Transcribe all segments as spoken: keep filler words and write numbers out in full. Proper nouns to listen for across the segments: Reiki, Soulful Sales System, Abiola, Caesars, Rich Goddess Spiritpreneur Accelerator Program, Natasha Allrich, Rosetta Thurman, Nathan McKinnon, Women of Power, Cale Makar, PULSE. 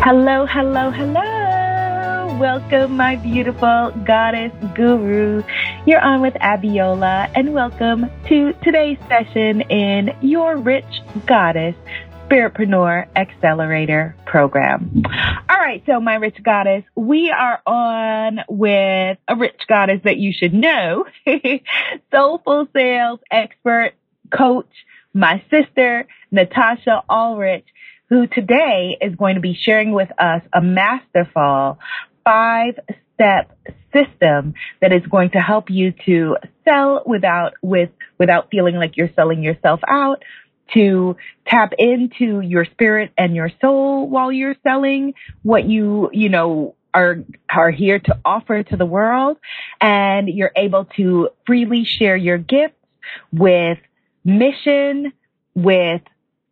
Hello, hello, hello. Welcome, my beautiful goddess guru. You're on with Abiola, and welcome to today's session in your Rich Goddess Spiritpreneur Accelerator Program. All right, so my Rich Goddess, we are on with a Rich Goddess that you should know, soulful sales expert, coach, my sister, Natasha Allrich, who today is going to be sharing with us a masterful five-step system that is going to help you to sell without with without feeling like you're selling yourself out, to tap into your spirit and your soul while you're selling what you, you know, are are here to offer to the world, and you're able to freely share your gifts with mission, with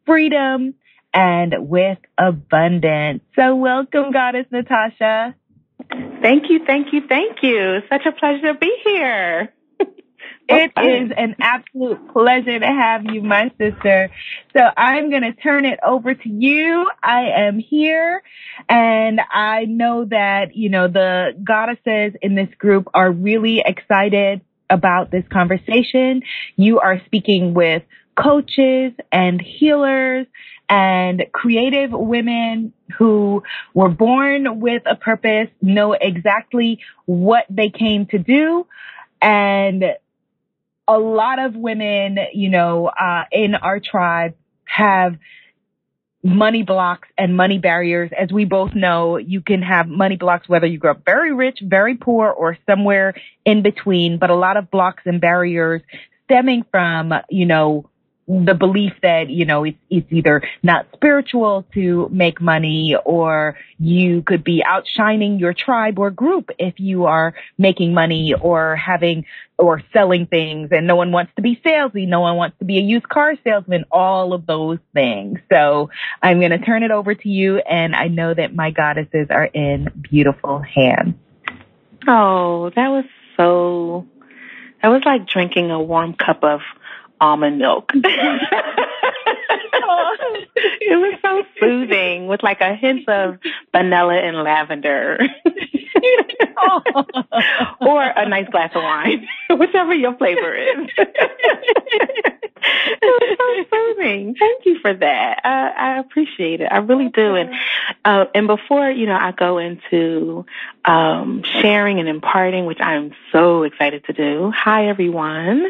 freedom, and with abundance. So welcome, Goddess Natasha. Thank you, thank you, thank you. Such a pleasure to be here. It is an absolute pleasure to have you, my sister. So I'm going to turn it over to you. I am here, and I know that, you know, the goddesses in this group are really excited about this conversation. You are speaking with coaches and healers and creative women who were born with a purpose, know exactly what they came to do. And a lot of women, you know, uh, in our tribe have money blocks and money barriers. As we both know, you can have money blocks, whether you grow up very rich, very poor, or somewhere in between. But a lot of blocks and barriers stemming from, you know, the belief that, you know, it's, it's either not spiritual to make money, or you could be outshining your tribe or group if you are making money or having or selling things, and no one wants to be salesy. No one wants to be a used car salesman, all of those things. So I'm going to turn it over to you. And I know that my goddesses are in beautiful hands. Oh, that was so, that was like drinking a warm cup of almond milk. It was so soothing, with like a hint of vanilla and lavender. Or a nice glass of wine, whichever your flavor is. It was so soothing. Thank you for that. Uh, I appreciate it. I really do. And uh, and before, you know, I go into um, sharing and imparting, which I'm so excited to do. Hi, everyone.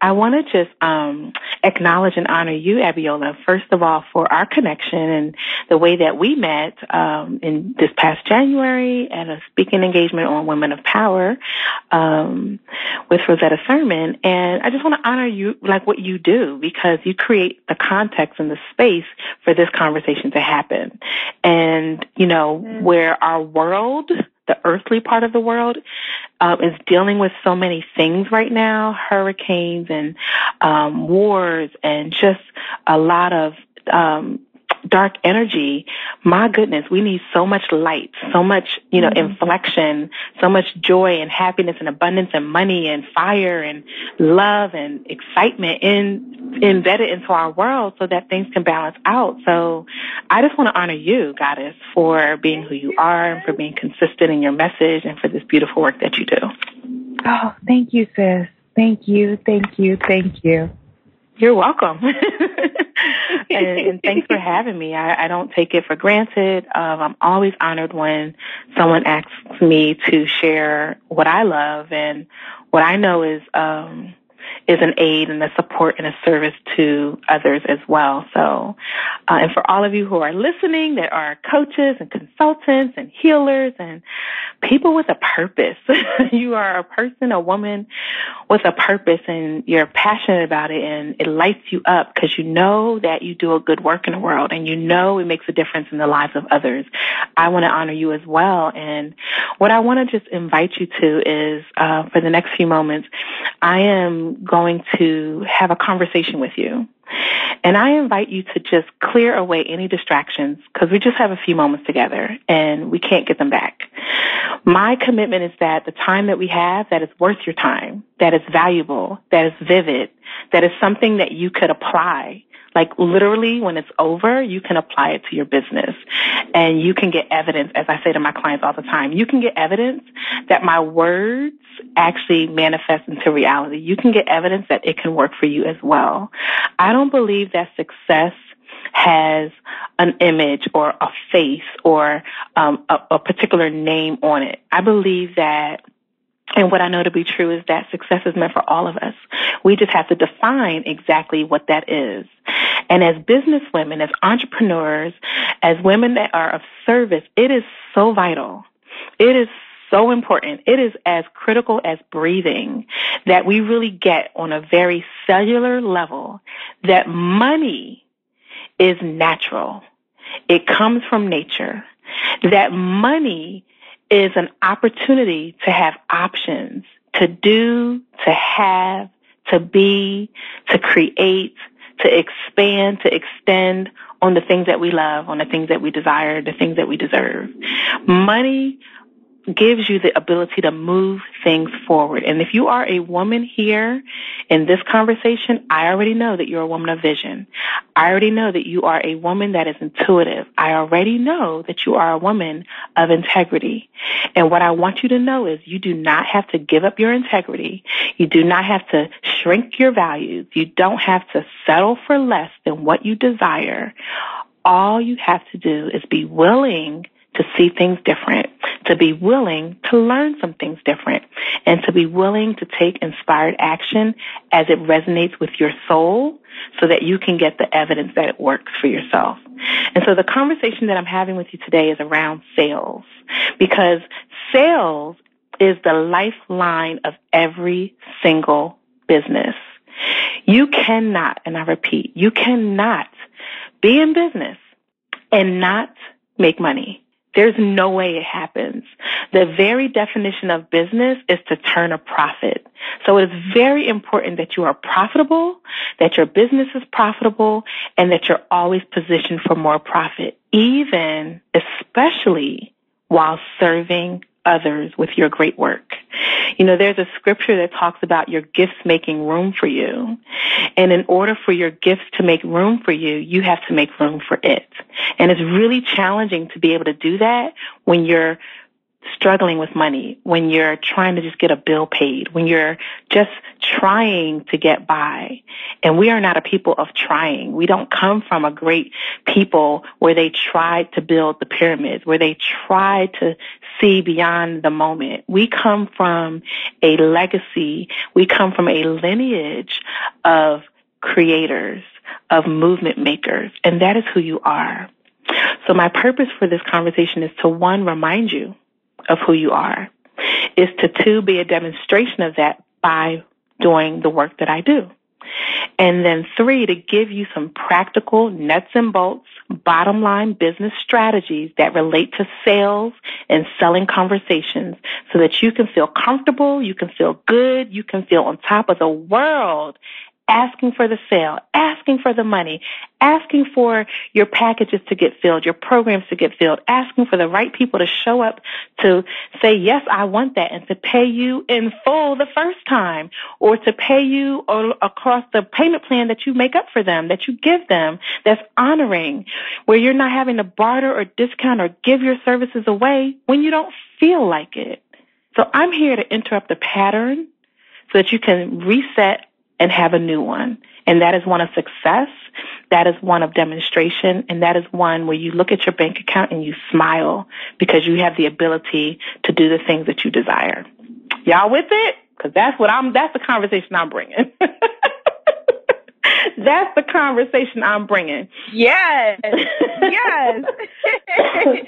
I want to just um, acknowledge and honor you, Abiola, first of all, for our connection and the way that we met um, in this past January at a speaking engagement on Women of Power um, with Rosetta Thurman. And I just want to honor you, like what you do, because you create the context and the space for this conversation to happen. And, you know, mm-hmm. where our world, the earthly part of the world, uh, is dealing with so many things right now, hurricanes and um, wars and just a lot of um, dark energy. My goodness, we need so much light, so much, you know, mm-hmm. inflection, so much joy and happiness and abundance and money and fire and love and excitement in, embedded into our world so that things can balance out. So I just want to honor you, Goddess, for being who you are and for being consistent in your message and for this beautiful work that you do. Oh, thank you, sis. Thank you. Thank you. Thank you. You're welcome. and, and thanks for having me. I, I don't take it for granted. Um, I'm always honored when someone asks me to share what I love and what I know is um, is an aid and a support and a service to others as well. So, uh, and for all of you who are listening that are coaches and consultants and healers and people with a purpose, you are a person, a woman with a purpose, and you're passionate about it, and it lights you up because you know that you do a good work in the world, and you know it makes a difference in the lives of others. I want to honor you as well. And what I want to just invite you to is, uh, for the next few moments, I am going to have a conversation with you. And I invite you to just clear away any distractions, because we just have a few moments together and we can't get them back. My commitment is that the time that we have, that is worth your time, that is valuable, that is vivid, that is something that you could apply. Like literally when it's over, you can apply it to your business and you can get evidence. As I say to my clients all the time, you can get evidence that my words actually manifest into reality. You can get evidence that it can work for you as well. I don't believe that success has an image or a face or um, a, a particular name on it. I believe that, and what I know to be true, is that success is meant for all of us. We just have to define exactly what that is. And as business women, as entrepreneurs, as women that are of service, it is so vital. It is so important. It is as critical as breathing that we really get on a very cellular level that money is natural. It comes from nature. That money is an opportunity to have options, to do, to have, to be, to create, to expand, to extend on the things that we love, on the things that we desire, the things that we deserve. Money gives you the ability to move things forward. And if you are a woman here in this conversation, I already know that you're a woman of vision. I already know that you are a woman that is intuitive. I already know that you are a woman of integrity. And what I want you to know is you do not have to give up your integrity. You do not have to shrink your values. You don't have to settle for less than what you desire. All you have to do is be willing to see things different, to be willing to learn some things different, and to be willing to take inspired action as it resonates with your soul so that you can get the evidence that it works for yourself. And so the conversation that I'm having with you today is around sales, because sales is the lifeline of every single business. You cannot, and I repeat, you cannot be in business and not make money. There's no way it happens. The very definition of business is to turn a profit. So it's very important that you are profitable, that your business is profitable, and that you're always positioned for more profit, even, especially while serving others with your great work. You know, there's a scripture that talks about your gifts making room for you. And in order for your gifts to make room for you, you have to make room for it. And it's really challenging to be able to do that when you're struggling with money, when you're trying to just get a bill paid, when you're just trying to get by. And we are not a people of trying. We don't come from a great people where they tried to build the pyramids, where they tried to see beyond the moment. We come from a legacy. We come from a lineage of creators, of movement makers, and that is who you are. So my purpose for this conversation is to, one, remind you of who you are, is to, two, be a demonstration of that by doing the work that I do. And then three, to give you some practical nuts and bolts, bottom line business strategies that relate to sales and selling conversations so that you can feel comfortable, you can feel good, you can feel on top of the world, asking for the sale, asking for the money, asking for your packages to get filled, your programs to get filled, asking for the right people to show up to say, yes, I want that, and to pay you in full the first time, or to pay you across the payment plan that you make up for them, that you give them, that's honoring, where you're not having to barter or discount or give your services away when you don't feel like it. So I'm here to interrupt the pattern so that you can reset and have a new one. And that is one of success, that is one of demonstration, and that is one where you look at your bank account and you smile because you have the ability to do the things that you desire. Y'all with it? Because that's what I'm, that's the conversation I'm bringing. That's the conversation I'm bringing. Yes. Yes.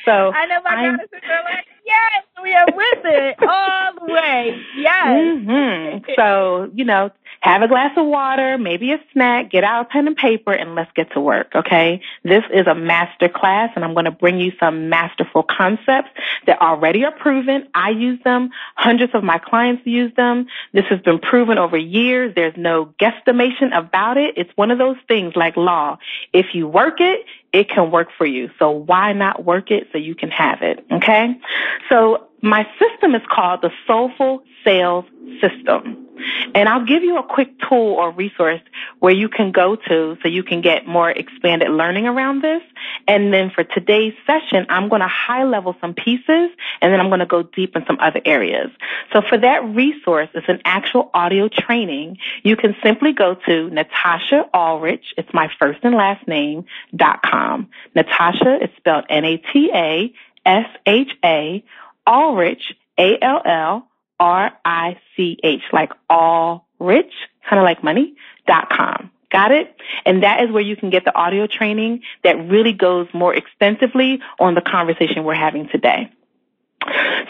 So I know my I'm, goddesses are like, yes, we are with it all the way. Yes. Mm-hmm. So, you know, have a glass of water, maybe a snack, get out a pen and paper, and let's get to work, okay? This is a master class, and I'm going to bring you some masterful concepts that already are proven. I use them. Hundreds of my clients use them. This has been proven over years. There's no guesstimation about it. It's one of those things like law. If you work it, it can work for you. So why not work it so you can have it, okay? So My system is called the Soulful Sales System. And I'll give you a quick tool or resource where you can go to so you can get more expanded learning around this. And then for today's session, I'm going to high level some pieces, and then I'm going to go deep in some other areas. So for that resource, it's an actual audio training. You can simply go to Natasha Allrich, it's my first and last name, dot com. Natasha is spelled N A T A S H A, Allrich, A L L, R I C H, like all rich, kind of like money, dot com. Got it? And that is where you can get the audio training that really goes more extensively on the conversation we're having today.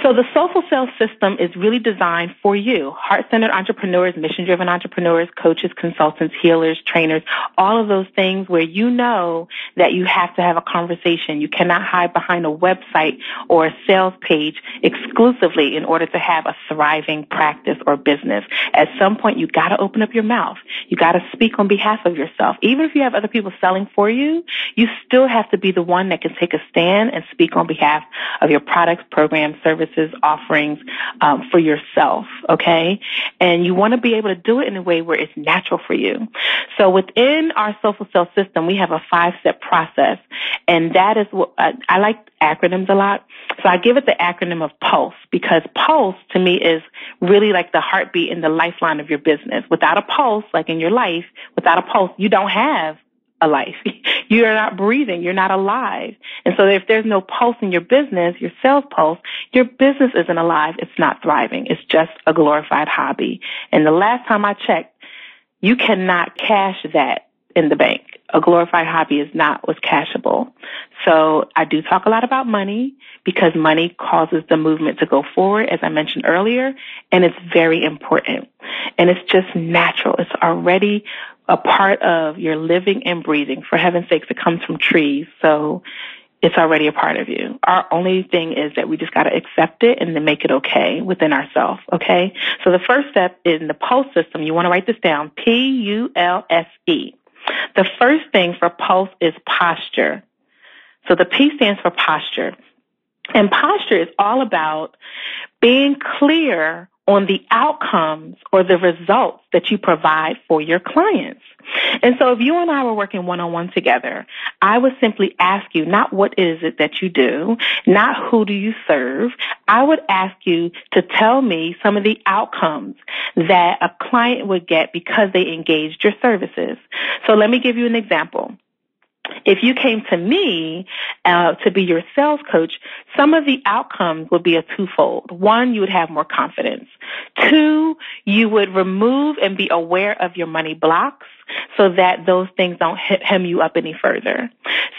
So the Soulful Sales System is really designed for you, heart-centered entrepreneurs, mission-driven entrepreneurs, coaches, consultants, healers, trainers, all of those things where you know that you have to have a conversation. You cannot hide behind a website or a sales page exclusively in order to have a thriving practice or business. At some point, you got to open up your mouth. You got to speak on behalf of yourself. Even if you have other people selling for you, you still have to be the one that can take a stand and speak on behalf of your products, programs, services, offerings um, for yourself, okay? And you want to be able to do it in a way where it's natural for you. So within our Soulful Sales System, we have a five-step process, and that is what uh, I like acronyms a lot. So I give it the acronym of PULSE, because PULSE to me is really like the heartbeat and the lifeline of your business. Without a pulse, like in your life, without a pulse, you don't have a life. You're not breathing. You're not alive. And so if there's no pulse in your business, your sales pulse, your business isn't alive. It's not thriving. It's just a glorified hobby. And the last time I checked, you cannot cash that in the bank. A glorified hobby is not what's cashable. So I do talk a lot about money because money causes the movement to go forward, as I mentioned earlier, and it's very important. And it's just natural. It's already a part of your living and breathing. For heaven's sakes, it comes from trees. So it's already a part of you. Our only thing is that we just got to accept it and then make it okay within ourselves, okay? So the first step in the PULSE system, you want to write this down, P U L S E. The first thing for PULSE is posture. So the P stands for posture. And posture is all about being clear on the outcomes or the results that you provide for your clients. And so if you and I were working one-on-one together, I would simply ask you not what is it that you do, not who do you serve. I would ask you to tell me some of the outcomes that a client would get because they engaged your services. So let me give you an example. If you came to me uh, to be your sales coach, some of the outcomes would be a twofold. One, you would have more confidence. Two, you would remove and be aware of your money blocks so that those things don't hem you up any further.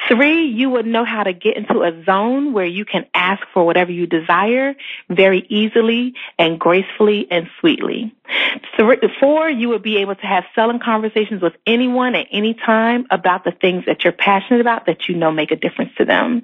Three, you would know how to get into a zone where you can ask for whatever you desire very easily and gracefully and sweetly. Three, four, you would be able to have selling conversations with anyone at any time about the things that you're passionate about that you know make a difference to them.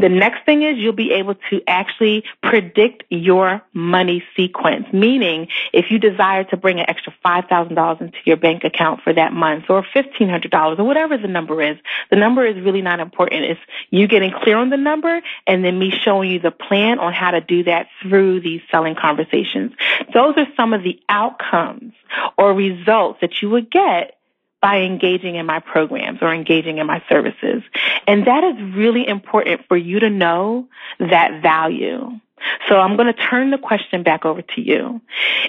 The next thing is you'll be able to actually predict your money sequence, meaning if you desire to bring an extra five thousand dollars into your bank account for that month or fifteen hundred dollars or whatever the number is, the number is really not important. It's you getting clear on the number and then me showing you the plan on how to do that through these selling conversations. Those are some of the outcomes or results that you would get by engaging in my programs or engaging in my services. And that is really important for you to know that value. So I'm going to turn the question back over to you.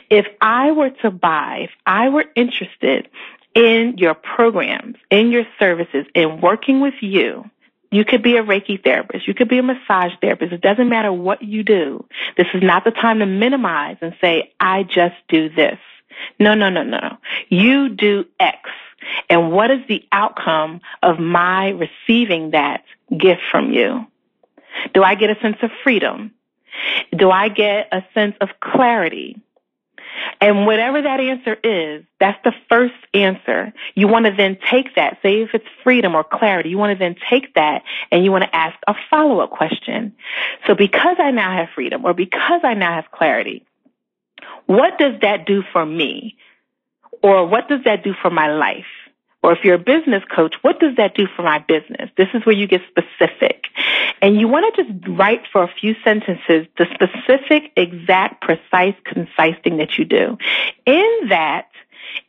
If I were to buy, if I were interested in your programs, in your services, in working with you, you could be a Reiki therapist. You could be a massage therapist. It doesn't matter what you do. This is not the time to minimize and say, I just do this. No, no, no, no. You do X. And what is the outcome of my receiving that gift from you? Do I get a sense of freedom? Do I get a sense of clarity? And whatever that answer is, that's the first answer. You want to then take that, say if it's freedom or clarity, you want to then take that and you want to ask a follow-up question. So because I now have freedom or because I now have clarity, what does that do for me? Or what does that do for my life? Or if you're a business coach, what does that do for my business? This is where you get specific. And you want to just write for a few sentences the specific, exact, precise, concise thing that you do. In that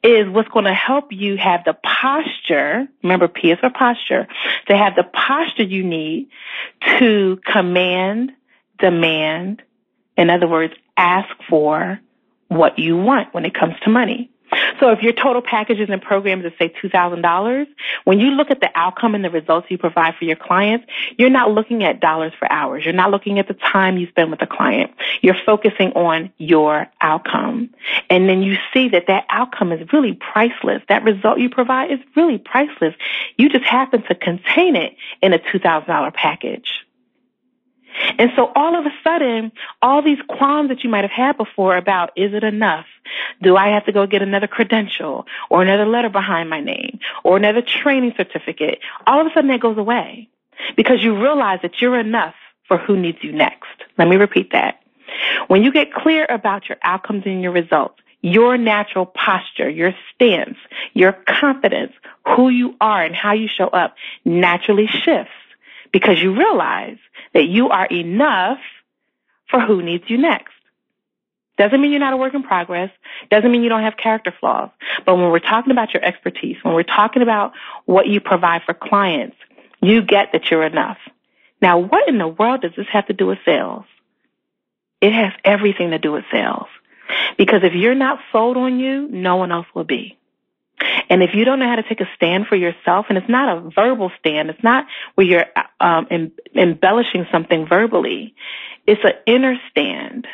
is what's going to help you have the posture, remember P is for posture, to have the posture you need to command, demand, in other words, ask for what you want when it comes to money. So if your total packages and programs is, say, two thousand dollars, when you look at the outcome and the results you provide for your clients, you're not looking at dollars for hours. You're not looking at the time you spend with the client. You're focusing on your outcome. And then you see that that outcome is really priceless. That result you provide is really priceless. You just happen to contain it in a two thousand dollars package. And so all of a sudden, all these qualms that you might have had before about, is it enough? Do I have to go get another credential or another letter behind my name or another training certificate? All of a sudden that goes away because you realize that you're enough for who needs you next. Let me repeat that. When you get clear about your outcomes and your results, your natural posture, your stance, your confidence, who you are and how you show up naturally shifts. Because you realize that you are enough for who needs you next. Doesn't mean you're not a work in progress. Doesn't mean you don't have character flaws. But when we're talking about your expertise, when we're talking about what you provide for clients, you get that you're enough. Now, what in the world does this have to do with sales? It has everything to do with sales. Because if you're not sold on you, no one else will be. And if you don't know how to take a stand for yourself, and it's not a verbal stand, it's not where you're um, em- embellishing something verbally, it's an inner stand.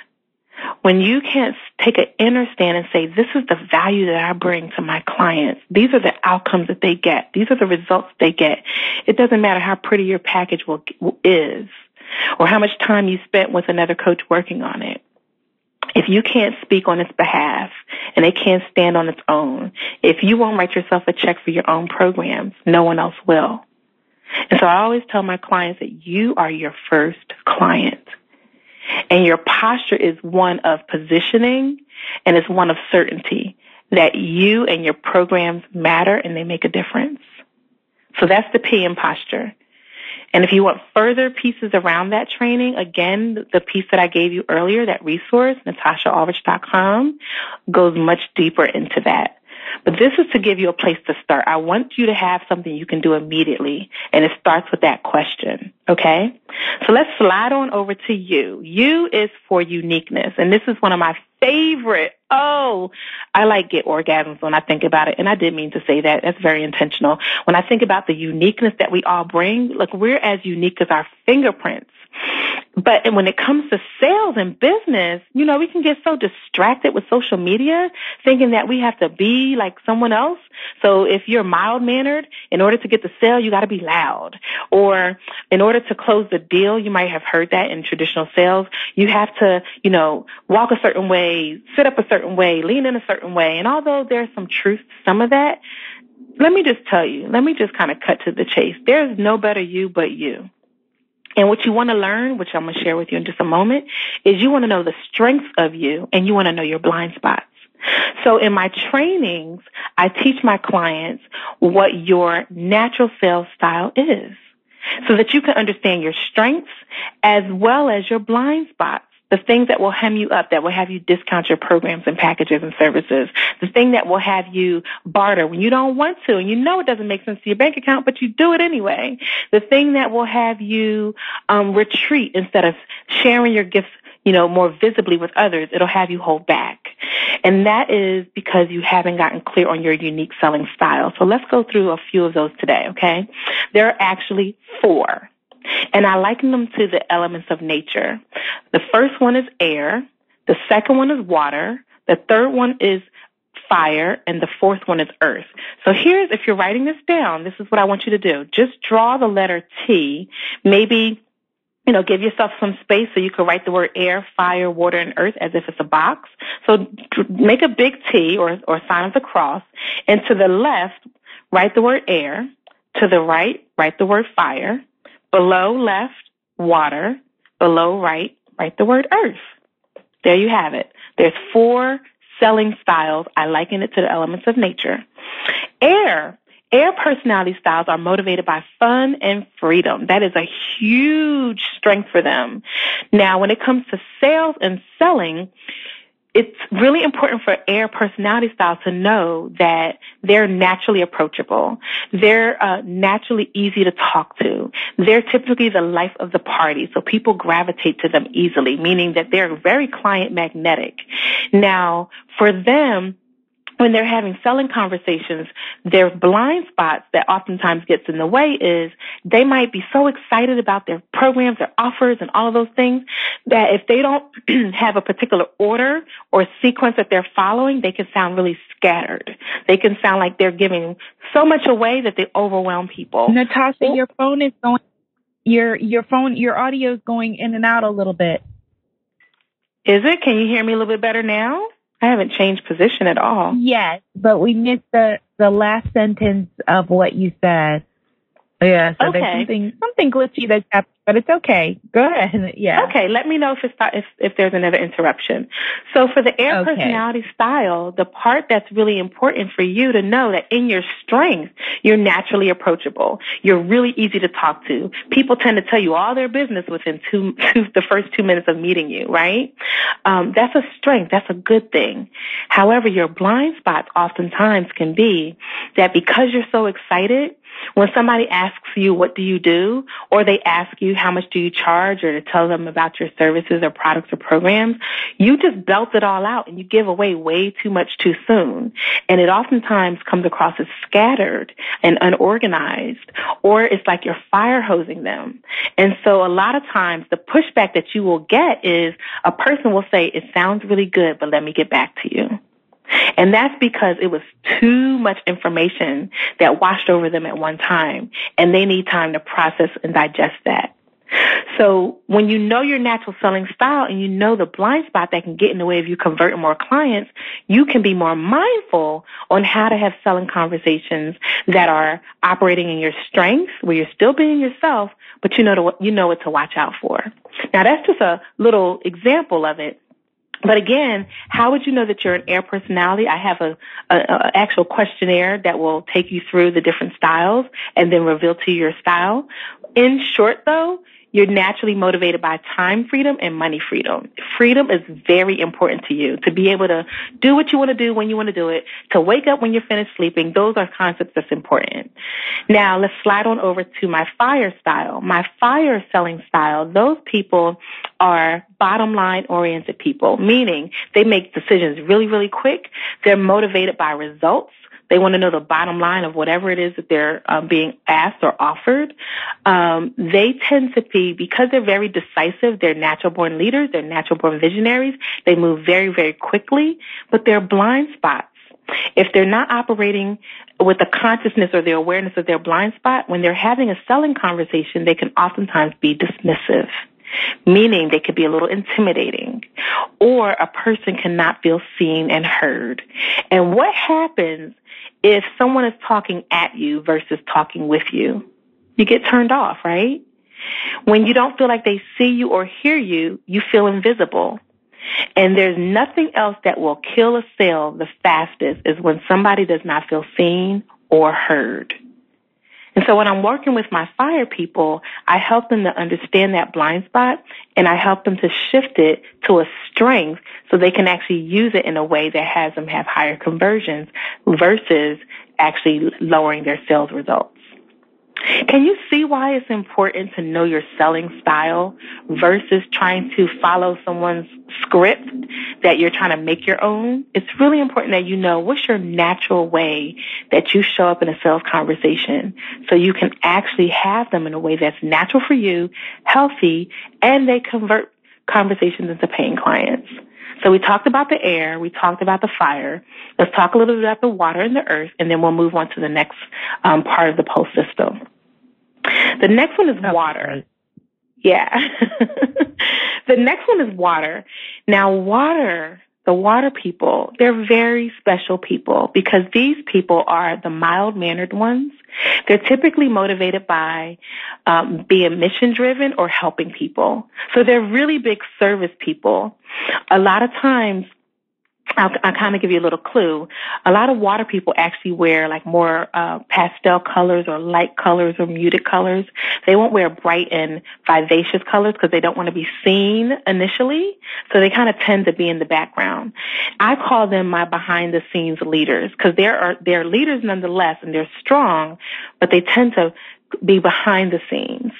When you can't take an inner stand and say, this is the value that I bring to my clients, these are the outcomes that they get, these are the results they get, it doesn't matter how pretty your package will, is or how much time you spent with another coach working on it. If you can't speak on its behalf and it can't stand on its own, if you won't write yourself a check for your own programs, no one else will. And so I always tell my clients that you are your first client. And your posture is one of positioning and it's one of certainty that you and your programs matter and they make a difference. So that's the P in posture. And if you want further pieces around that training, again, the piece that I gave you earlier, that resource, natasha allrich dot com, goes much deeper into that. But this is to give you a place to start. I want you to have something you can do immediately, and it starts with that question, okay? So let's slide on over to U. U is for uniqueness, and this is one of my favorite. Oh, I like get orgasms when I think about it, and I did mean to say that. That's very intentional. When I think about the uniqueness that we all bring, look, we're as unique as our fingerprints. But and when it comes to sales and business, you know, we can get so distracted with social media thinking that we have to be like someone else. So if you're mild-mannered, in order to get the sale, you got to be loud. Or in order to close the deal, you might have heard that in traditional sales, you have to, you know, walk a certain way, sit up a certain way, lean in a certain way. And although there's some truth to some of that, let me just tell you, let me just kind of cut to the chase. There's no better you but you. And what you want to learn, which I'm going to share with you in just a moment, is you want to know the strengths of you and you want to know your blind spots. So in my trainings, I teach my clients what your natural sales style is so that you can understand your strengths as well as your blind spots. The things that will hem you up, that will have you discount your programs and packages and services. The thing that will have you barter when you don't want to and you know it doesn't make sense to your bank account, but you do it anyway. The thing that will have you um, retreat instead of sharing your gifts, you know, more visibly with others. It'll have you hold back. And that is because you haven't gotten clear on your unique selling style. So let's go through a few of those today, okay? There are actually four. And I liken them to the elements of nature. The first one is air. The second one is water. The third one is fire. And the fourth one is earth. So here's, if you're writing this down, this is what I want you to do. Just draw the letter T. Maybe, you know, give yourself some space so you can write the word air, fire, water, and earth as if it's a box. So make a big T or, or sign of the cross. And to the left, write the word air. To the right, write the word fire. Below left, water. Below right, write the word earth. There you have it. There's four selling styles. I liken it to the elements of nature. Air Air personality styles are motivated by fun and freedom. That is a huge strength for them. Now, when it comes to sales and selling, it's really important for air personality styles to know that they're naturally approachable. They're uh, naturally easy to talk to. They're typically the life of the party, so people gravitate to them easily, meaning that they're very client magnetic. Now, for them, when they're having selling conversations, their blind spots that oftentimes gets in the way is they might be so excited about their programs, their offers, and all of those things that if they don't have a particular order or sequence that they're following, they can sound really scattered. They can sound like they're giving so much away that they overwhelm people. Natasha, oh. your phone is going, your, your phone, your audio is going in and out a little bit. Is it? Can you hear me a little bit better now? I haven't changed position at all. Yes, but we missed the, the last sentence of what you said. Yeah, so okay. There's something, something glitchy that's happening, but it's okay. Go ahead. Yeah. Okay, let me know if, it's, if, if there's another interruption. So for the air okay. personality style, the part that's really important for you to know that in your strength, you're naturally approachable. You're really easy to talk to. People tend to tell you all their business within two, two the first two minutes of meeting you, right? Um, that's a strength. That's a good thing. However, your blind spots oftentimes can be that because you're so excited, when somebody asks you, what do you do? Or they ask you, how much do you charge? Or to tell them about your services or products or programs, you just belt it all out and you give away way too much too soon. And it oftentimes comes across as scattered and unorganized, or it's like you're fire hosing them. And so a lot of times the pushback that you will get is a person will say, it sounds really good, but let me get back to you. And that's because it was too much information that washed over them at one time, and they need time to process and digest that. So when you know your natural selling style and you know the blind spot that can get in the way of you converting more clients, you can be more mindful on how to have selling conversations that are operating in your strengths, where you're still being yourself, but you know to, you know what to watch out for. Now, that's just a little example of it. But again, how would you know that you're an air personality? I have a, a, a actual questionnaire that will take you through the different styles and then reveal to you your style. In short, though, you're naturally motivated by time freedom and money freedom. Freedom is very important to you, to be able to do what you want to do when you want to do it, to wake up when you're finished sleeping. Those are concepts that's important. Now, let's slide on over to my fire style. My fire selling style, those people are bottom line oriented people, meaning they make decisions really, really quick. They're motivated by results. They want to know the bottom line of whatever it is that they're um, being asked or offered. Um, they tend to be, because they're very decisive, they're natural-born leaders, they're natural-born visionaries, they move very, very quickly, but they're blind spots. If they're not operating with the consciousness or the awareness of their blind spot, when they're having a selling conversation, they can oftentimes be dismissive, meaning they could be a little intimidating, or a person cannot feel seen and heard. And what happens if someone is talking at you versus talking with you? You get turned off, right? When you don't feel like they see you or hear you, you feel invisible. And there's nothing else that will kill a sale the fastest is when somebody does not feel seen or heard. And so when I'm working with my fire people, I help them to understand that blind spot, and I help them to shift it to a strength so they can actually use it in a way that has them have higher conversions versus actually lowering their sales results. Can you see why it's important to know your selling style versus trying to follow someone's script that you're trying to make your own? It's really important that you know what's your natural way that you show up in a sales conversation so you can actually have them in a way that's natural for you, healthy, and they convert conversations into paying clients. So we talked about the air, we talked about the fire. Let's talk a little bit about the water and the earth, and then we'll move on to the next um, part of the PULSE system. The next one is water. Yeah. The next one is water. Now, water, the water people, they're very special people because these people are the mild-mannered ones. They're typically motivated by um, being mission-driven or helping people. So they're really big service people. A lot of times I'll, I'll kind of give you a little clue. A lot of water people actually wear like more uh, pastel colors or light colors or muted colors. They won't wear bright and vivacious colors because they don't want to be seen initially. So they kind of tend to be in the background. I call them my behind-the-scenes leaders because they are they're leaders nonetheless, and they're strong, but they tend to be behind the scenes.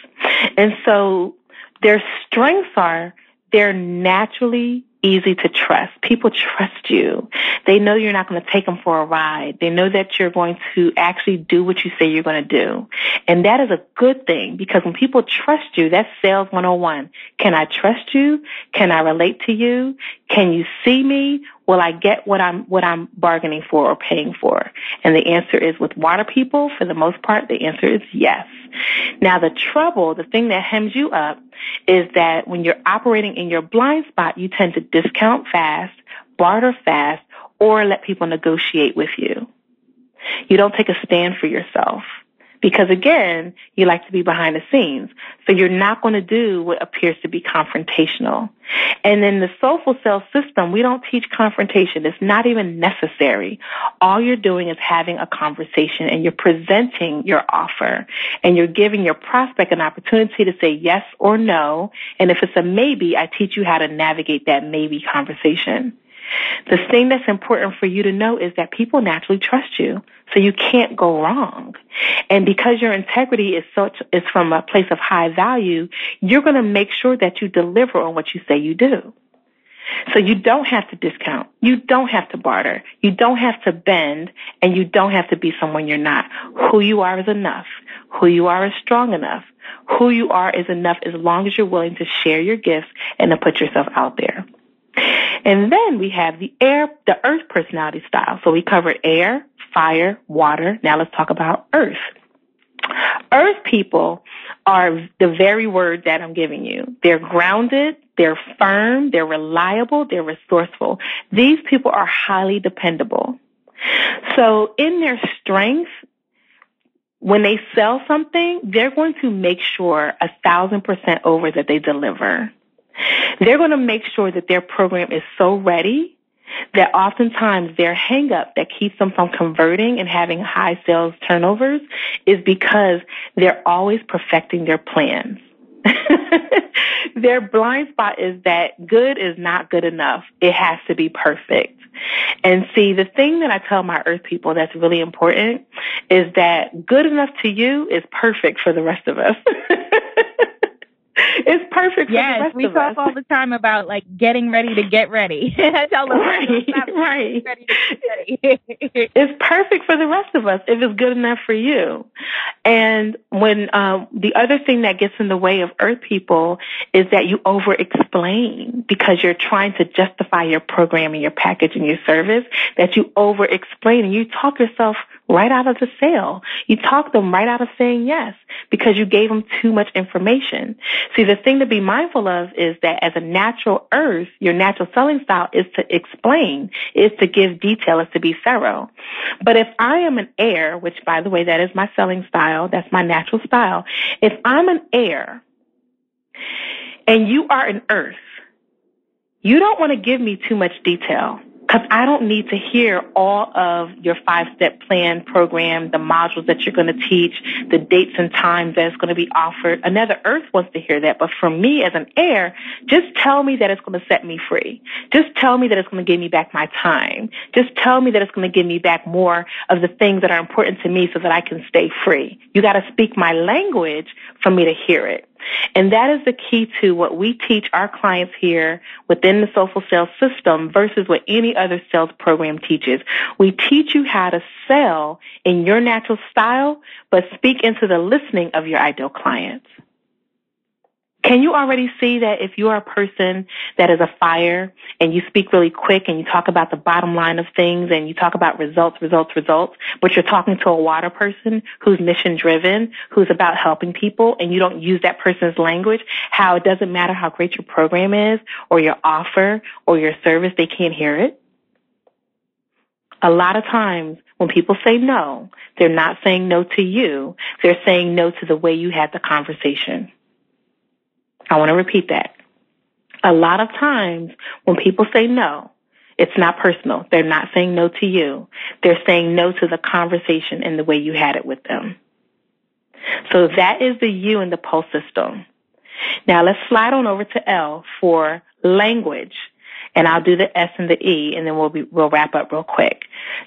And so their strengths are they're naturally easy to trust. People trust you. They know you're not going to take them for a ride. They know that you're going to actually do what you say you're going to do. And that is a good thing, because when people trust you, that's sales one oh one. Can I trust you? Can I relate to you? Can you see me? Will I get what I'm what I'm bargaining for or paying for? And the answer is, with water people, for the most part, the answer is yes. Now, the trouble, the thing that hems you up, is that when you're operating in your blind spot, you tend to discount fast, barter fast, or let people negotiate with you. You don't take a stand for yourself, because, again, you like to be behind the scenes. So you're not going to do what appears to be confrontational. And in the Soulful Sales System, we don't teach confrontation. It's not even necessary. All you're doing is having a conversation, and you're presenting your offer, and you're giving your prospect an opportunity to say yes or no. And if it's a maybe, I teach you how to navigate that maybe conversation. The thing that's important for you to know is that people naturally trust you, so you can't go wrong. And because your integrity is such is from a place of high value, you're going to make sure that you deliver on what you say you do. So you don't have to discount, you don't have to barter, you don't have to bend, and you don't have to be someone you're not. Who you are is enough. Who you are is strong enough. Who you are is enough as long as you're willing to share your gifts and to put yourself out there. And then we have the air, the earth personality style. So we covered air, fire, water. Now let's talk about earth. Earth people are the very word that I'm giving you. They're grounded, they're firm, they're reliable, they're resourceful. These people are highly dependable. So in their strength, when they sell something, they're going to make sure a thousand percent over that they deliver. They're going to make sure that their program is so ready that oftentimes their hang-up that keeps them from converting and having high sales turnovers is because they're always perfecting their plans. Their blind spot is that good is not good enough. It has to be perfect. And see, the thing that I tell my earth people that's really important is that good enough to you is perfect for the rest of us. It's perfect for yes, the rest of us. Yes, we talk all the time about, like, getting ready to get ready. I tell them, right, right. Ready to get ready. It's perfect for the rest of us if it's good enough for you. And when um, the other thing that gets in the way of earth people is that you over-explain, because you're trying to justify your program and your package and your service, that you over-explain and you talk yourself right out of the sale. You talk them right out of saying yes, because you gave them too much information. See, the thing to be mindful of is that as a natural earth, your natural selling style is to explain, is to give detail, is to be thorough. But if I am an air, which, by the way, that is my selling style, that's my natural style. If I'm an air and you are an earth, you don't want to give me too much detail, because I don't need to hear all of your five-step plan program, the modules that you're going to teach, the dates and times that it's going to be offered. Another earth wants to hear that. But for me as an air, just tell me that it's going to set me free. Just tell me that it's going to give me back my time. Just tell me that it's going to give me back more of the things that are important to me so that I can stay free. You got to speak my language for me to hear it. And that is the key to what we teach our clients here within the Soulful Sales System versus what any other sales program teaches. We teach you how to sell in your natural style, but speak into the listening of your ideal clients. Can you already see that if you are a person that is a fire and you speak really quick and you talk about the bottom line of things and you talk about results, results, results, but you're talking to a water person who's mission-driven, who's about helping people, and you don't use that person's language, how it doesn't matter how great your program is or your offer or your service, they can't hear it? A lot of times when people say no, they're not saying no to you. They're saying no to the way you had the conversation. I want to repeat that. A lot of times when people say no, It's not personal. They're not saying no to you. They're saying no to the conversation and the way you had it with them. So that is the U in the PULSE system. Now let's slide on over to L for language, and I'll do the S and the E, and then we'll be, we'll wrap up real quick.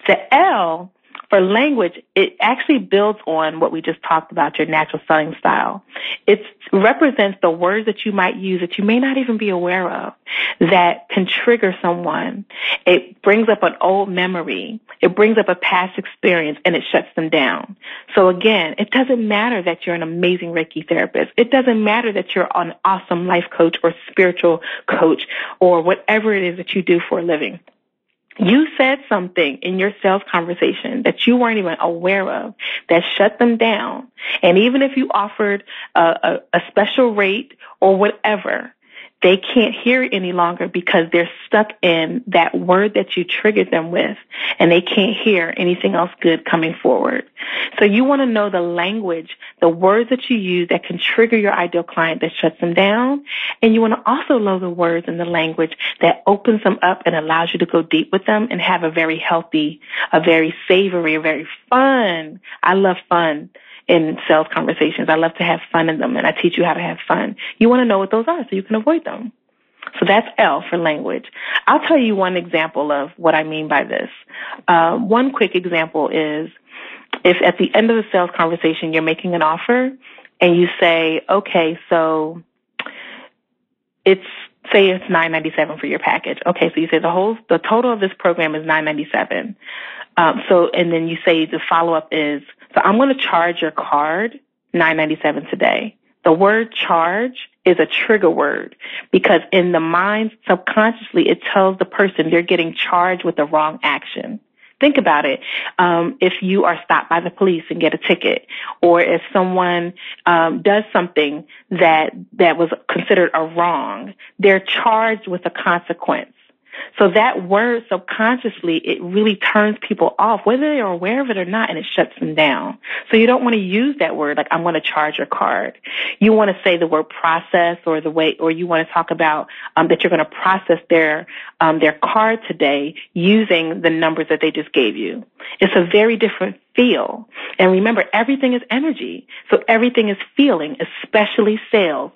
The L for language, it actually builds on what we just talked about, your natural selling style. It represents the words that you might use that you may not even be aware of that can trigger someone. It brings up an old memory. It brings up a past experience, and it shuts them down. So again, it doesn't matter that you're an amazing Reiki therapist. It doesn't matter that you're an awesome life coach or spiritual coach or whatever it is that you do for a living. You said something in your sales conversation that you weren't even aware of that shut them down. And even if you offered a, a, a special rate or whatever, they can't hear it any longer because they're stuck in that word that you triggered them with, and they can't hear anything else good coming forward. So you want to know the language, the words that you use that can trigger your ideal client that shuts them down. And you want to also know the words and the language that opens them up and allows you to go deep with them and have a very healthy, a very savory, a very fun. I love fun. In sales conversations, I love to have fun in them, and I teach you how to have fun. You want to know what those are so you can avoid them. So that's L for language. I'll tell you one example of what I mean by this. Uh, one quick example is if at the end of the sales conversation you're making an offer and you say, okay, so it's, say it's nine ninety-seven for your package. Okay, so you say the whole, the total of this program is nine ninety-seven. Um, so, and then you say the follow-up is, so I'm going to charge your card nine ninety-seven today. The word charge is a trigger word because in the mind, subconsciously, it tells the person they're getting charged with the wrong action. Think about it. Um, if you are stopped by the police and get a ticket, or if someone um, does something that that was considered a wrong, they're charged with a consequence. So that word subconsciously, it really turns people off, whether they are aware of it or not, and it shuts them down. So you don't want to use that word, like I'm going to charge your card. You want to say the word process, or the way, or you want to talk about um, that you're going to process their um, their card today using the numbers that they just gave you. It's a very different feel. And remember, everything is energy. So everything is feeling, especially sales.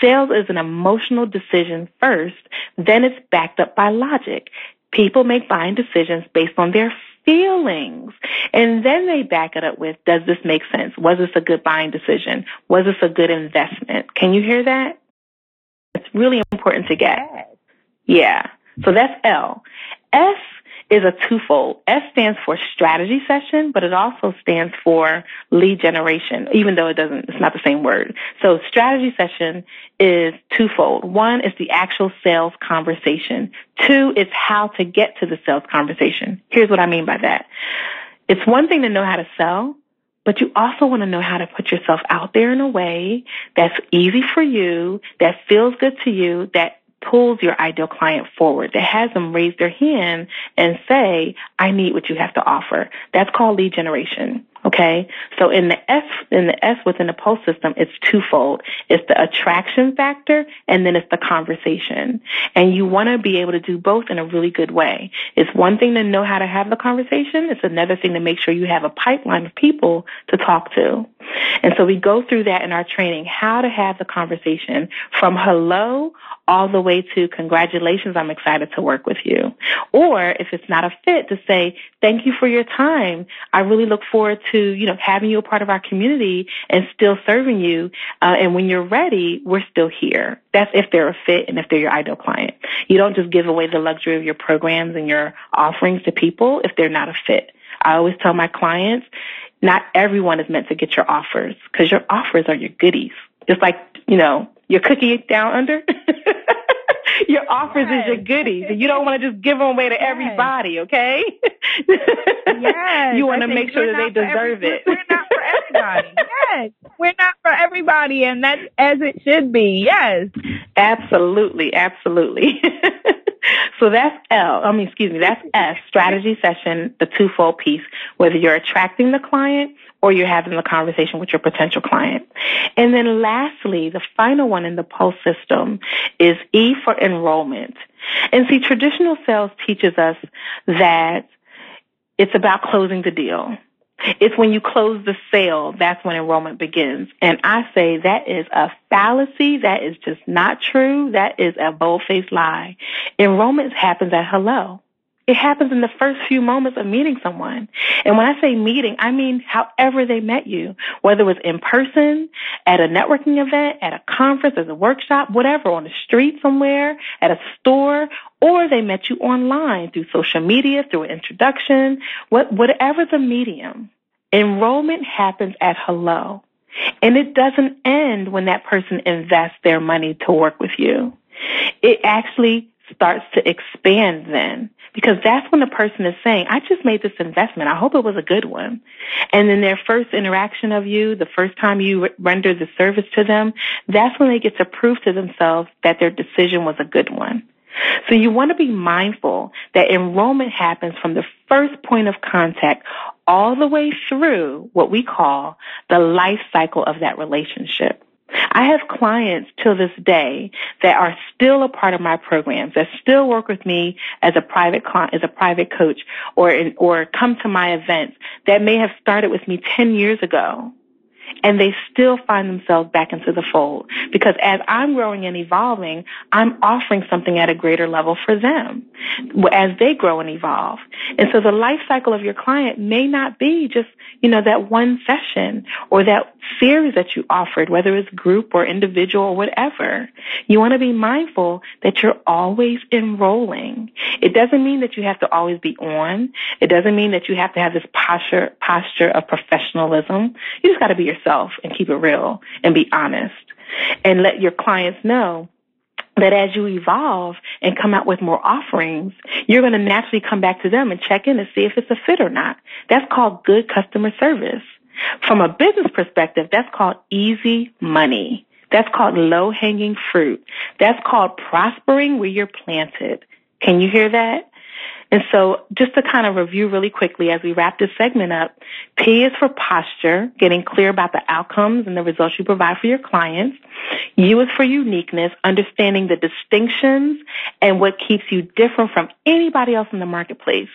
Sales is an emotional decision first, then it's backed up by logic. People make buying decisions based on their feelings. And then they back it up with, does this make sense? Was this a good buying decision? Was this a good investment? Can you hear that? It's really important to get. Yeah. So that's L. S is a twofold. S stands for strategy session, but it also stands for lead generation, even though it doesn't, it's not the same word. So strategy session is twofold. One is the actual sales conversation. Two is how to get to the sales conversation. Here's what I mean by that. It's one thing to know how to sell, but you also want to know how to put yourself out there in a way that's easy for you, that feels good to you, that pulls your ideal client forward, that has them raise their hand and say, I need what you have to offer. That's called lead generation. Okay. So in the S, in the S within the PULSE system, it's twofold. It's the attraction factor, and then it's the conversation. And you want to be able to do both in a really good way. It's one thing to know how to have the conversation. It's another thing to make sure you have a pipeline of people to talk to. And so we go through that in our training, how to have the conversation from hello all the way to congratulations, I'm excited to work with you. Or if it's not a fit, to say, thank you for your time. I really look forward to, you know, having you a part of our community and still serving you. Uh, and when you're ready, we're still here. That's if they're a fit and if they're your ideal client. You don't just give away the luxury of your programs and your offerings to people if they're not a fit. I always tell my clients, not everyone is meant to get your offers, because your offers are your goodies. Just like, you know, your cookie down under. Your offers yes. is your goodies. You don't want to just give them away to yes. everybody, okay? Yes. You want to make sure that they deserve every, it. We're not for everybody. Yes. We're not for everybody, and that's as it should be. Yes. Absolutely. Absolutely. So that's L, I mean, excuse me, that's S, strategy session, the twofold piece, whether you're attracting the client or you're having the conversation with your potential client. And then lastly, the final one in the PULSE system is E for enrollment. And see, traditional sales teaches us that it's about closing the deal. It's when you close the sale, that's when enrollment begins. And I say that is a fallacy. That is just not true. That is a bold-faced lie. Enrollment happens at hello. It happens in the first few moments of meeting someone. And when I say meeting, I mean however they met you, whether it was in person, at a networking event, at a conference, at a workshop, whatever, on the street somewhere, at a store, or they met you online through social media, through an introduction, what, whatever the medium. Enrollment happens at hello. And it doesn't end when that person invests their money to work with you. It actually starts to expand then, because that's when the person is saying, I just made this investment. I hope it was a good one. And then their first interaction of you, the first time you render the service to them, that's when they get to prove to themselves that their decision was a good one. So you want to be mindful that enrollment happens from the first point of contact all the way through what we call the life cycle of that relationship. I have clients till this day that are still a part of my programs, that still work with me as a private client, as a private coach, or in, or come to my events that may have started with me ten years ago. And they still find themselves back into the fold, because as I'm growing and evolving, I'm offering something at a greater level for them as they grow and evolve. And so the life cycle of your client may not be just, you know, that one session or that series that you offered, whether it's group or individual or whatever. You want to be mindful that you're always enrolling. It doesn't mean that you have to always be on. It doesn't mean that you have to have this posture, posture of professionalism. You just got to be yourself. Yourself and keep it real and be honest, and let your clients know that as you evolve and come out with more offerings, you're going to naturally come back to them and check in and see if it's a fit or not. That's called good customer service. From a business perspective, that's called easy money. That's called low-hanging fruit. That's called prospering where you're planted. Can you hear that? And so just to kind of review really quickly as we wrap this segment up, P is for posture, getting clear about the outcomes and the results you provide for your clients. U is for uniqueness, understanding the distinctions and what keeps you different from anybody else in the marketplace.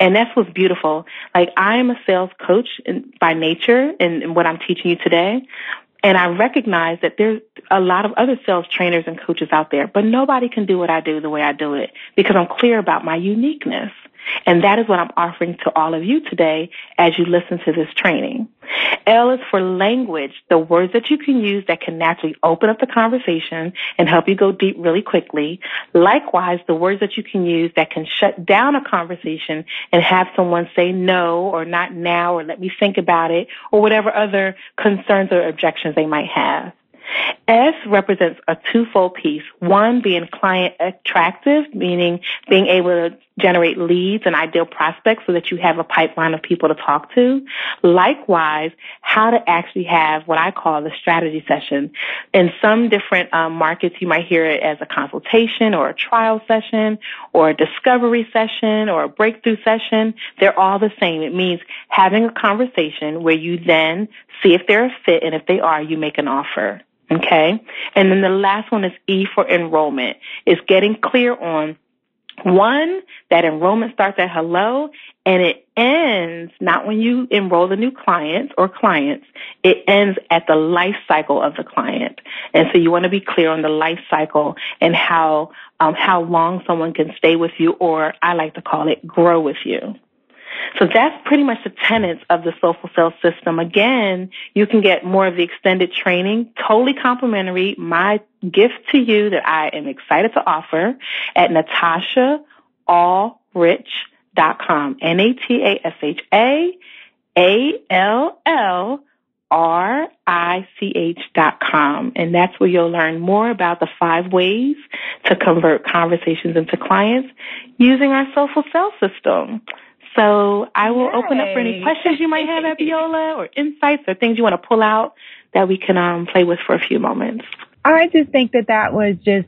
And that's what's beautiful. Like, I am a sales coach in, by nature and, and what I'm teaching you today. And I recognize that there's a lot of other sales trainers and coaches out there, but nobody can do what I do the way I do it, because I'm clear about my uniqueness. And that is what I'm offering to all of you today as you listen to this training. L is for language, the words that you can use that can naturally open up the conversation and help you go deep really quickly. Likewise, the words that you can use that can shut down a conversation and have someone say no, or not now, or let me think about it, or whatever other concerns or objections they might have. S represents a twofold piece, one being client attractive, meaning being able to generate leads and ideal prospects so that you have a pipeline of people to talk to. Likewise, how to actually have what I call the strategy session. In some different um, markets, you might hear it as a consultation or a trial session or a discovery session or a breakthrough session. They're all the same. It means having a conversation where you then see if they're a fit, and if they are, you make an offer. Okay? And then the last one is E for enrollment. It's getting clear on, one, that enrollment starts at hello, and it ends not when you enroll the new clients or clients. It ends at the life cycle of the client. And so you want to be clear on the life cycle and how, um, how long someone can stay with you, or I like to call it grow with you. So that's pretty much the tenets of the Soulful Sales System. Again, you can get more of the extended training, totally complimentary. My gift to you that I am excited to offer at natasha allrich dot com, N A T A S H A A L L R I C H dot com. And that's where you'll learn more about the five ways to convert conversations into clients using our Soulful Sales System. So I will Yay. Open up for any questions you might have, Abiola, or insights or things you want to pull out that we can um, play with for a few moments. I just think that that was just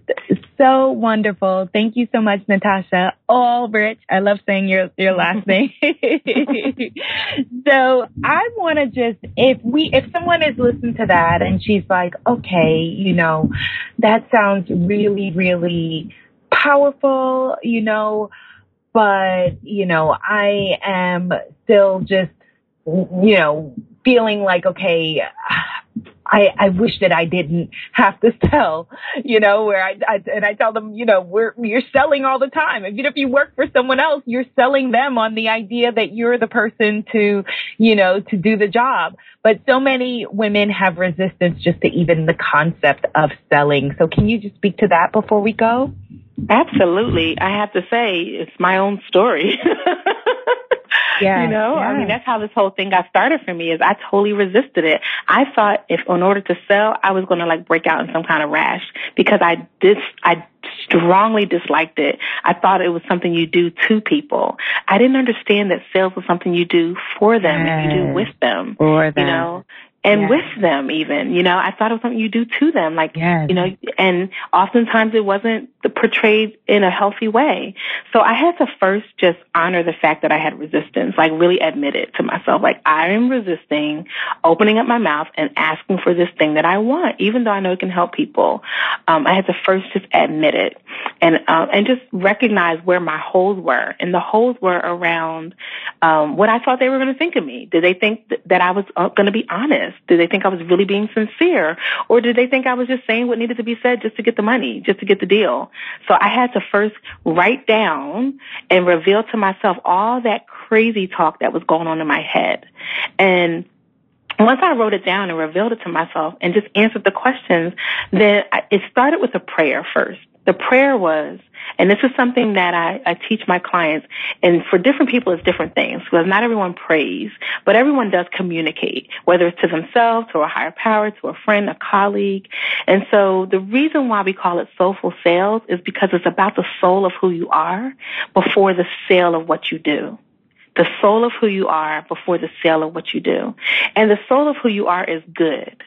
so wonderful. Thank you so much, Natasha Allrich. I love saying your your last name. So I want to just, if we, if someone is listening to that and she's like, okay, you know, that sounds really, really powerful, you know, but, you know, I am still just, you know, feeling like, okay, I, I wish that I didn't have to sell, you know, where I, I and I tell them, you know, we're, you're selling all the time. Even if you work for someone else, you're selling them on the idea that you're the person to, you know, to do the job. But so many women have resistance just to even the concept of selling. So can you just speak to that before we go? Absolutely. I have to say, it's my own story. Yeah, you know, yeah. I mean, that's how this whole thing got started for me, is I totally resisted it. I thought if in order to sell, I was going to like break out in some kind of rash because I dis I strongly disliked it. I thought it was something you do to people. I didn't understand that sales was something you do for them, yes, and you do with them, for them. You know, and yes, with them even, you know, I thought it was something you do to them, like, yes, you know, and oftentimes it wasn't portrayed in a healthy way. So I had to first just honor the fact that I had resistance, like really admit it to myself, like I am resisting opening up my mouth and asking for this thing that I want, even though I know it can help people. Um, I had to first just admit it and, uh, and just recognize where my holes were, and the holes were around um, what I thought they were going to think of me. Did they think th that I was going to be honest? Did they think I was really being sincere? Or did they think I was just saying what needed to be said just to get the money, just to get the deal? So I had to first write down and reveal to myself all that crazy talk that was going on in my head. And once I wrote it down and revealed it to myself and just answered the questions, then I, it started with a prayer first. The prayer was, and this is something that I, I teach my clients, and for different people it's different things, because not everyone prays, but everyone does communicate, whether it's to themselves, to a higher power, to a friend, a colleague. And so the reason why we call it soulful sales is because it's about the soul of who you are before the sale of what you do. The soul of who you are before the sale of what you do. And the soul of who you are is good.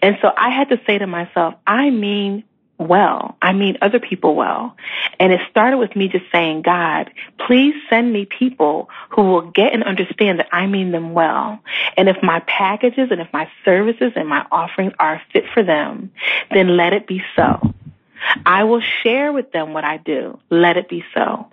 And so I had to say to myself, I mean well. I mean other people well. And it started with me just saying, God, please send me people who will get and understand that I mean them well. And if my packages and if my services and my offerings are fit for them, then let it be so. I will share with them what I do. Let it be so.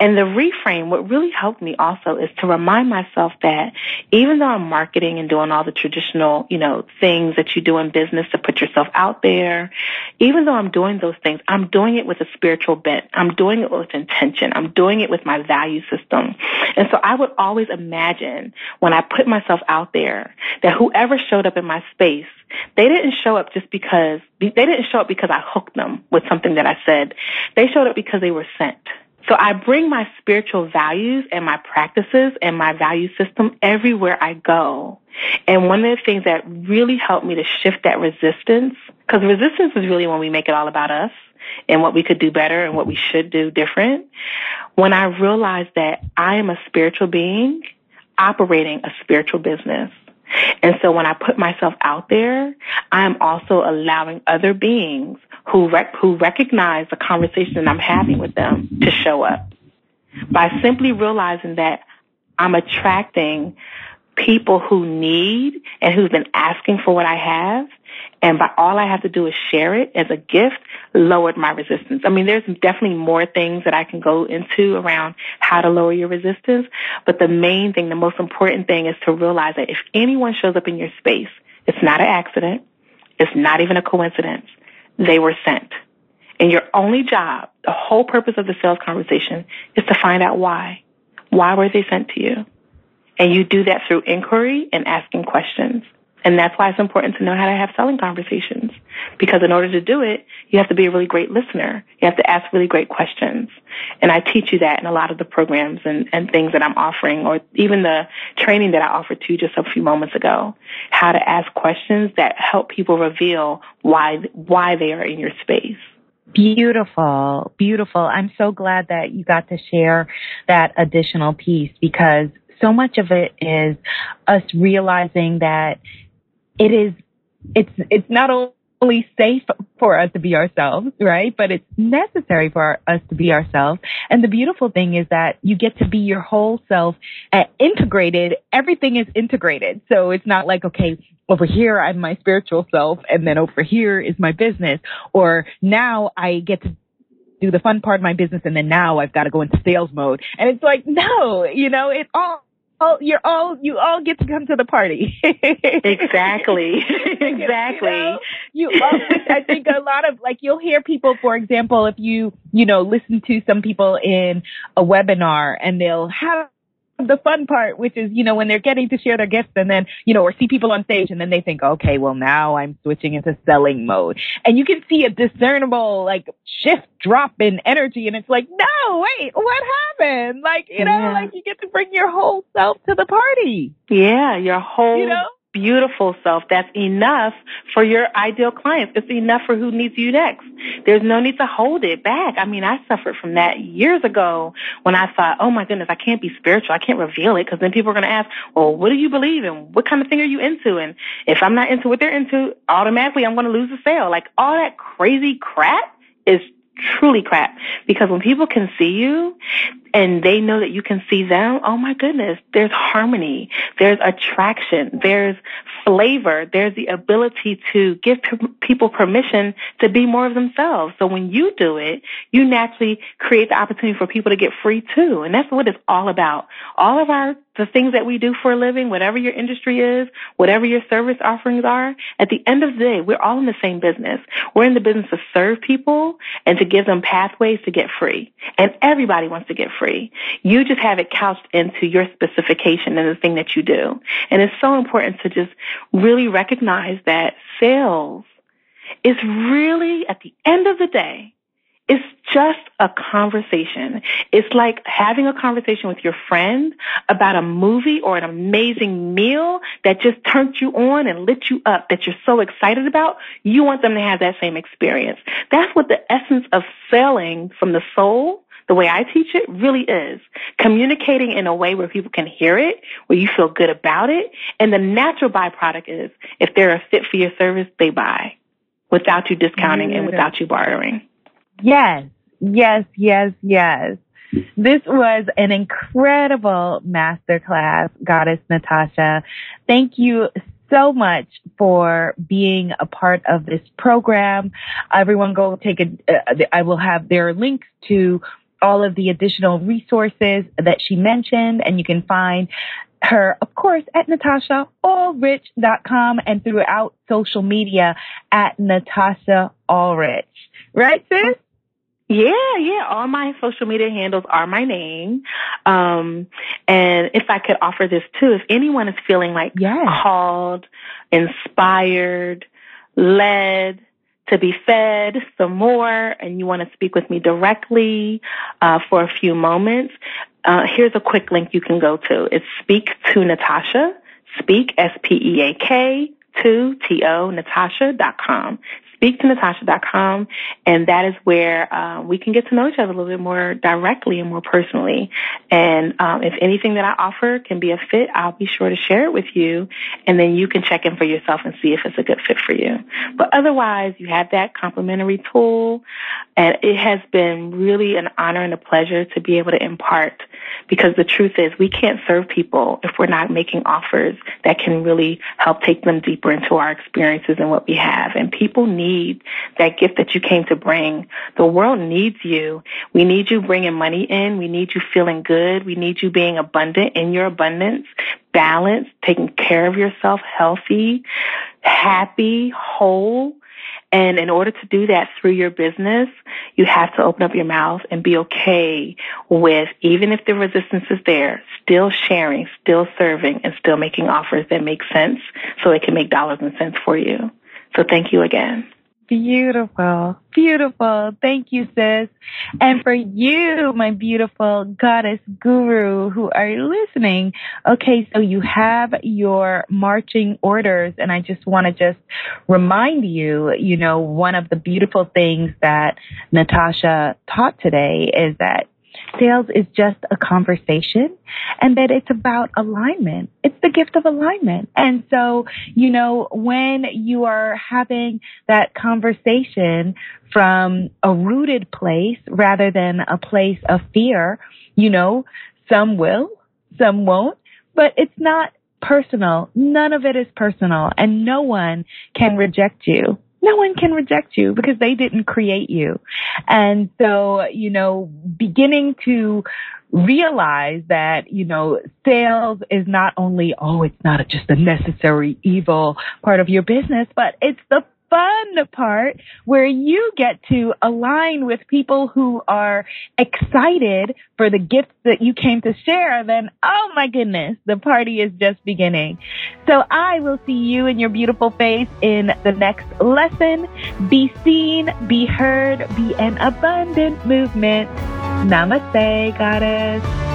And the reframe, what really helped me also is to remind myself that even though I'm marketing and doing all the traditional, you know, things that you do in business to put yourself out there, even though I'm doing those things, I'm doing it with a spiritual bent. I'm doing it with intention. I'm doing it with my value system. And so I would always imagine when I put myself out there that whoever showed up in my space, they didn't show up just because, they didn't show up because I hooked them with something that I said. They showed up because they were sent. So I bring my spiritual values and my practices and my value system everywhere I go. And one of the things that really helped me to shift that resistance, because resistance is really when we make it all about us and what we could do better and what we should do different. When I realized that I am a spiritual being operating a spiritual business. And so when I put myself out there, I'm also allowing other beings who rec who recognize the conversation I'm having with them to show up. By simply realizing that I'm attracting people who need and who've been asking for what I have, and by all I have to do is share it as a gift, lowered my resistance. I mean, there's definitely more things that I can go into around how to lower your resistance, but the main thing, the most important thing is to realize that if anyone shows up in your space, it's not an accident. It's not even a coincidence. They were sent. And your only job, the whole purpose of the sales conversation, is to find out why. Why were they sent to you? And you do that through inquiry and asking questions. And that's why it's important to know how to have selling conversations, because in order to do it, you have to be a really great listener. You have to ask really great questions. And I teach you that in a lot of the programs and, and things that I'm offering, or even the training that I offered to you just a few moments ago, how to ask questions that help people reveal why, why they are in your space. Beautiful, beautiful. I'm so glad that you got to share that additional piece, because so much of it is us realizing that It is, it's, it's not only safe for us to be ourselves, right? But it's necessary for our, us to be ourselves. And the beautiful thing is that you get to be your whole self uh, integrated. Everything is integrated. So it's not like, okay, over here, I'm my spiritual self, and then over here is my business. Or now I get to do the fun part of my business, and then now I've got to go into sales mode. And it's like, no, you know, it all, all you're all, you all get to come to the party. Exactly. Exactly. You know, you all, I think a lot of, like, you'll hear people, for example, if you, you know, listen to some people in a webinar, and they'll have the fun part, which is, you know, when they're getting to share their gifts, and then, you know, or see people on stage, and then they think, okay, well, now I'm switching into selling mode. And you can see a discernible, like, shift, drop in energy. And it's like, no, wait, what happened? Like, you know, yeah. like you get to bring your whole self to the party. Yeah, your whole you know? beautiful self. That's enough for your ideal clients. It's enough for who needs you next. There's no need to hold it back. I mean, I suffered from that years ago when I thought, oh my goodness, I can't be spiritual. I can't reveal it, because then people are going to ask, well, what do you believe in? What kind of thing are you into? And if I'm not into what they're into, automatically I'm going to lose the sale. Like, all that crazy crap is truly crap, because when people can see you and they know that you can see them, oh my goodness, there's harmony, there's attraction, there's flavor, there's the ability to give p- people permission to be more of themselves. So when you do it, you naturally create the opportunity for people to get free too. And that's what it's all about. All of our, the things that we do for a living, whatever your industry is, whatever your service offerings are, at the end of the day, we're all in the same business. We're in the business to serve people and to give them pathways to get free. And everybody wants to get free. Free. You just have it couched into your specification and the thing that you do. And it's so important to just really recognize that sales is really, at the end of the day, it's just a conversation. It's like having a conversation with your friend about a movie or an amazing meal that just turned you on and lit you up, that you're so excited about. You want them to have that same experience. That's what the essence of selling from the soul, the way I teach it, really is. Communicating in a way where people can hear it, where you feel good about it. And the natural byproduct is, if they're a fit for your service, they buy without you discounting mm-hmm. and without you bartering. Yes, yes, yes, yes. This was an incredible masterclass, Goddess Natasha. Thank you so much for being a part of this program. Everyone go take a, uh, I will have their links to all of the additional resources that she mentioned, and you can find her, of course, at natasha allrich dot com and throughout social media at Natasha Allrich. Right, sis? Yeah, yeah. All my social media handles are my name. Um, and if I could offer this too, if anyone is feeling like yes. called, inspired, led, to be fed some more, and you want to speak with me directly uh, for a few moments, uh, here's a quick link you can go to. It's Speak to Natasha, Speak, S P E A K, to T O, Natasha dot com. Speak to Natasha dot com, and that is where uh, we can get to know each other a little bit more directly and more personally. And um, if anything that I offer can be a fit, I'll be sure to share it with you, and then you can check in for yourself and see if it's a good fit for you. But otherwise, you have that complimentary tool, and it has been really an honor and a pleasure to be able to impart, because the truth is, we can't serve people if we're not making offers that can really help take them deeper into our experiences and what we have. And people need Need, that gift that you came to bring. The world needs you. We need you bringing money in. We need you feeling good. We need you being abundant in your abundance, balanced, taking care of yourself, healthy, happy, whole. And in order to do that through your business, you have to open up your mouth and be okay with, even if the resistance is there, still sharing, still serving, and still making offers that make sense, so it can make dollars and cents for you. So thank you again. Beautiful, beautiful. Thank you, sis. And for you, my beautiful goddess guru who are listening, okay, so you have your marching orders, and I just want to just remind you, you know, one of the beautiful things that Natasha taught today is that Sales is just a conversation, and that it's about alignment. It's the gift of alignment. And so, you know, when you are having that conversation from a rooted place rather than a place of fear, you know, some will, some won't, but it's not personal. None of it is personal, and no one can reject you. No one can reject you because they didn't create you. And so, you know, beginning to realize that, you know, sales is not only, oh, it's not just a necessary evil part of your business, but it's the fun part where you get to align with people who are excited for the gifts that you came to share, then, oh my goodness, the party is just beginning. So I will see you in your beautiful face in the next lesson. Be seen, be heard, be an abundant movement. Namaste, Goddess.